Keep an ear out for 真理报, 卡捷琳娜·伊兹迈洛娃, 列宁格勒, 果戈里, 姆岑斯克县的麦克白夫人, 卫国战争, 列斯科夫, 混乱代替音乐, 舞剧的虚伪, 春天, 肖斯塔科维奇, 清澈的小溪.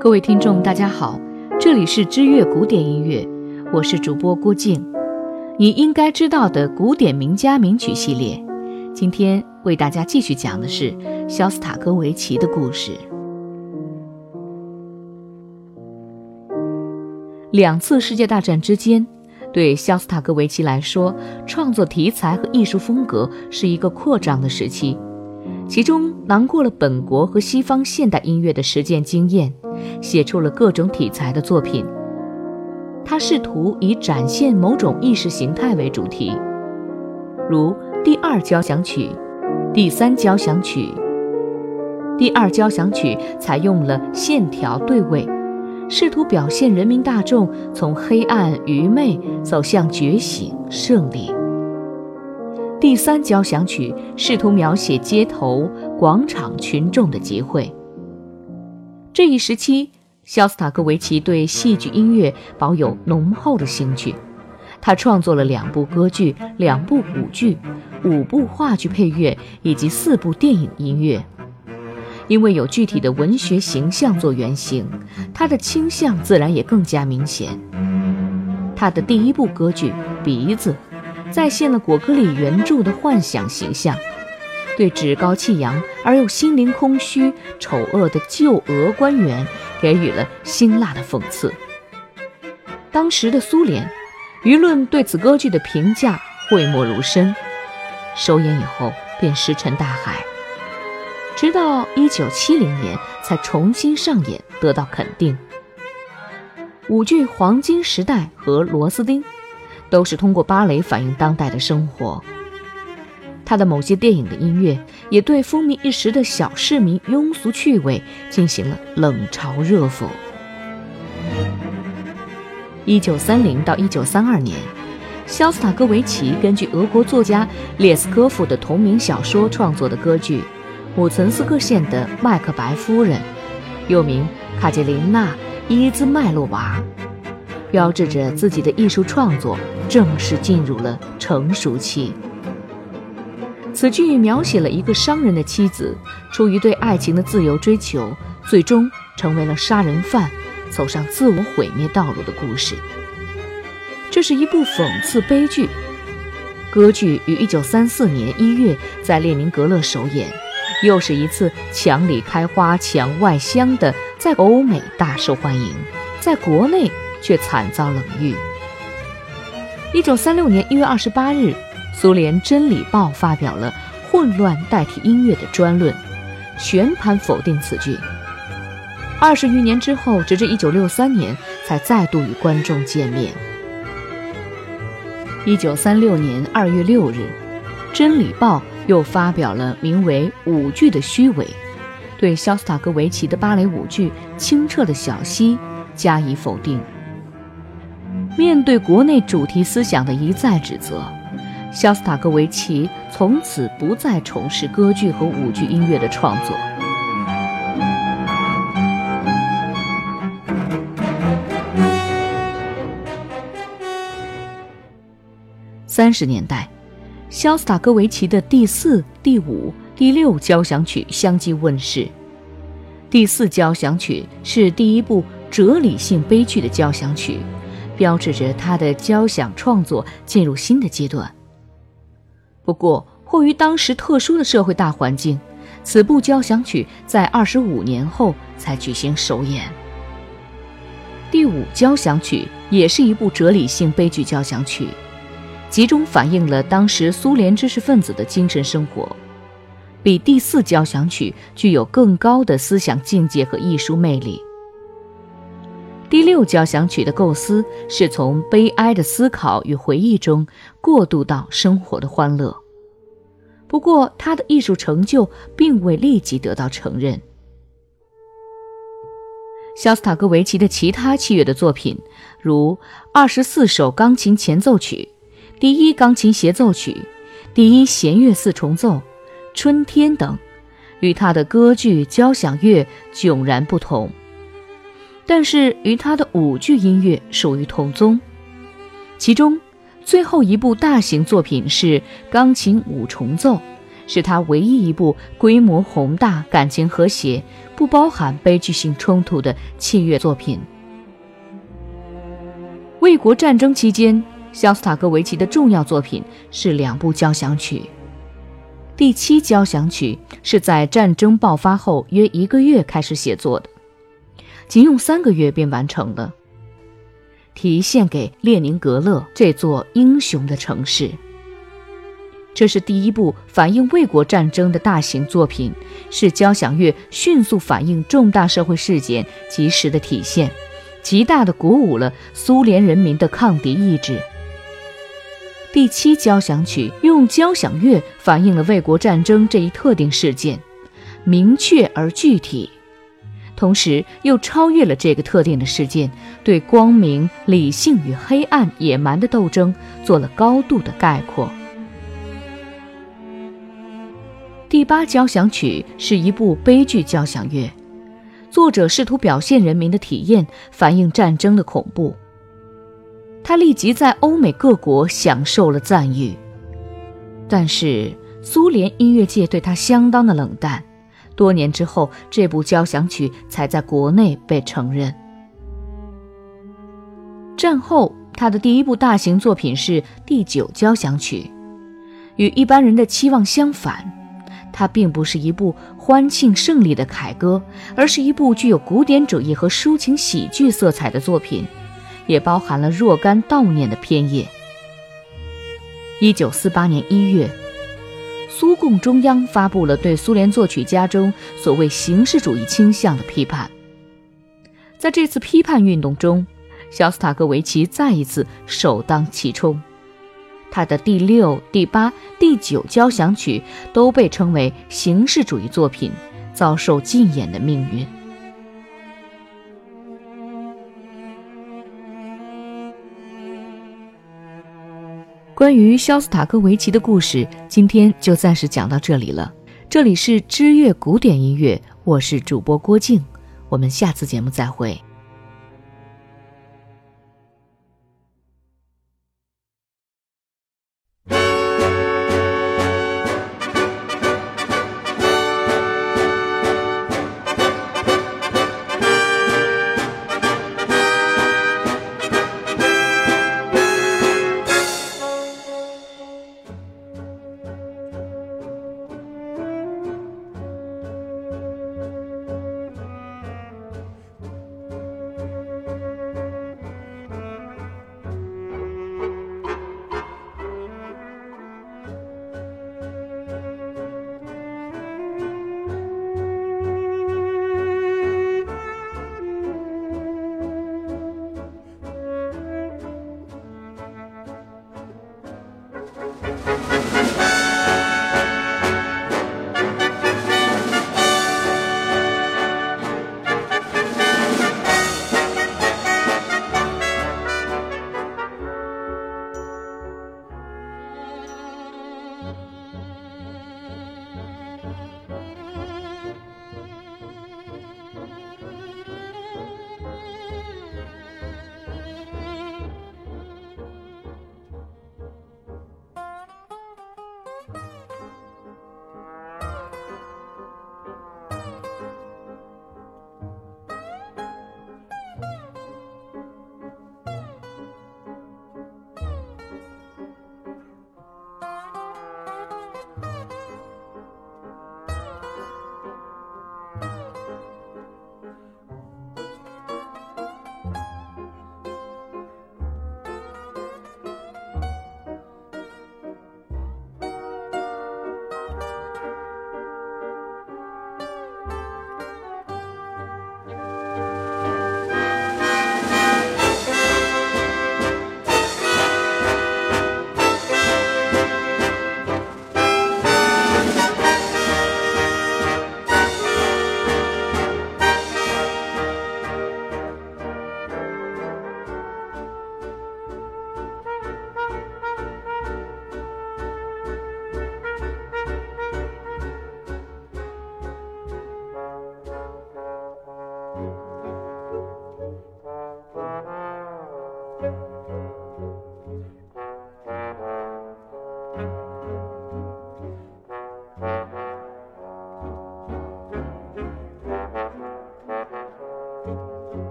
各位听众大家好，这里是知乐古典音乐，我是主播郭靖。你应该知道的古典名家名曲系列，今天为大家继续讲的是肖斯塔科维奇的故事。两次世界大战之间，对肖斯塔科维奇来说，创作题材和艺术风格是一个扩张的时期，其中囊括了本国和西方现代音乐的实践经验，写出了各种题材的作品。他试图以展现某种意识形态为主题，如第二交响曲、第三交响曲。第二交响曲采用了线条对位，试图表现人民大众从黑暗愚昧走向觉醒胜利。第三交响曲试图描写街头、广场群众的集会。这一时期，肖斯塔科维奇对戏剧音乐保有浓厚的兴趣。他创作了2部歌剧、2部舞剧、5部话剧配乐以及4部电影音乐。因为有具体的文学形象做原型，他的倾向自然也更加明显。他的第1部歌剧《鼻子》再现了果戈里原著的幻想形象，对趾高气扬而又心灵空虚、丑恶的旧俄官员给予了辛辣的讽刺。当时的苏联舆论对此歌剧的评价讳莫如深，首演以后便石沉大海，直到1970年才重新上演，得到肯定。舞剧《黄金时代》和《螺丝钉》都是通过芭蕾反映当代的生活。他的某些电影的音乐也对风靡一时的小市民庸俗趣味进行了冷嘲热讽。1930到1932年，肖斯塔科维奇根据俄国作家列斯科夫的同名小说创作的歌剧《姆岑斯克县的麦克白夫人》，又名《卡捷琳娜·伊兹迈洛娃》，标志着自己的艺术创作正式进入了成熟期。此剧描写了一个商人的妻子出于对爱情的自由追求，最终成为了杀人犯，走上自我毁灭道路的故事。这是一部讽刺悲剧。歌剧于1934年1月在列宁格勒首演，又是一次墙里开花墙外香的在欧美大受欢迎，在国内却惨遭冷遇。1936年1月28日，苏联《真理报》发表了《混乱代替音乐》的专论，全盘否定此剧。20余年之后，直至1963年才再度与观众见面。1936年2月6日，《真理报》又发表了名为《舞剧的虚伪》，对肖斯塔科维奇的芭蕾舞剧《清澈的小溪》加以否定。面对国内主题思想的一再指责，肖斯塔科维奇从此不再重视歌剧和舞剧音乐的创作。30年代，肖斯塔科维奇的第4、第5、第6交响曲相继问世。第4交响曲是第1部哲理性悲剧的交响曲，标志着他的交响创作进入新的阶段。不过，迫于当时特殊的社会大环境，此部交响曲在25年后才举行首演。第5交响曲也是一部哲理性悲剧交响曲，集中反映了当时苏联知识分子的精神生活，比第4交响曲具有更高的思想境界和艺术魅力。第6交响曲的构思是从悲哀的思考与回忆中过渡到生活的欢乐，不过他的艺术成就并未立即得到承认。肖斯塔科维奇的其他器乐的作品，如24首钢琴前奏曲、第1钢琴协奏曲、第1弦乐4重奏、《春天》等，与他的歌剧、交响乐迥然不同。但是与他的舞剧音乐属于同宗，其中最后一部大型作品是钢琴5重奏，是他唯一一部规模宏大、感情和谐、不包含悲剧性冲突的器乐作品。卫国战争期间，肖斯塔科维奇的重要作品是两部交响曲。第七交响曲是在战争爆发后约1个月开始写作的，仅用3个月便完成了，题献给列宁格勒这座英雄的城市。这是第一部反映卫国战争的大型作品，是交响乐迅速反映重大社会事件及时的体现，极大地鼓舞了苏联人民的抗敌意志。第七交响曲用交响乐反映了卫国战争这一特定事件，明确而具体，同时又超越了这个特定的事件，对光明、理性与黑暗、野蛮的斗争做了高度的概括。第八交响曲是一部悲剧交响乐，作者试图表现人民的体验，反映战争的恐怖。他立即在欧美各国享受了赞誉，但是苏联音乐界对他相当的冷淡，多年之后这部交响曲才在国内被承认。战后他的第一部大型作品是第九交响曲，与一般人的期望相反，它并不是一部欢庆胜利的凯歌，而是一部具有古典主义和抒情喜剧色彩的作品，也包含了若干悼念的篇页。1948年1月，苏共中央发布了对苏联作曲家中所谓形式主义倾向的批判。在这次批判运动中，肖斯塔科维奇再一次首当其冲。他的第六、第八、第九交响曲都被称为形式主义作品，遭受禁演的命运。关于肖斯塔科维奇的故事，今天就暂时讲到这里了。这里是知乐古典音乐，我是主播郭静，我们下次节目再会。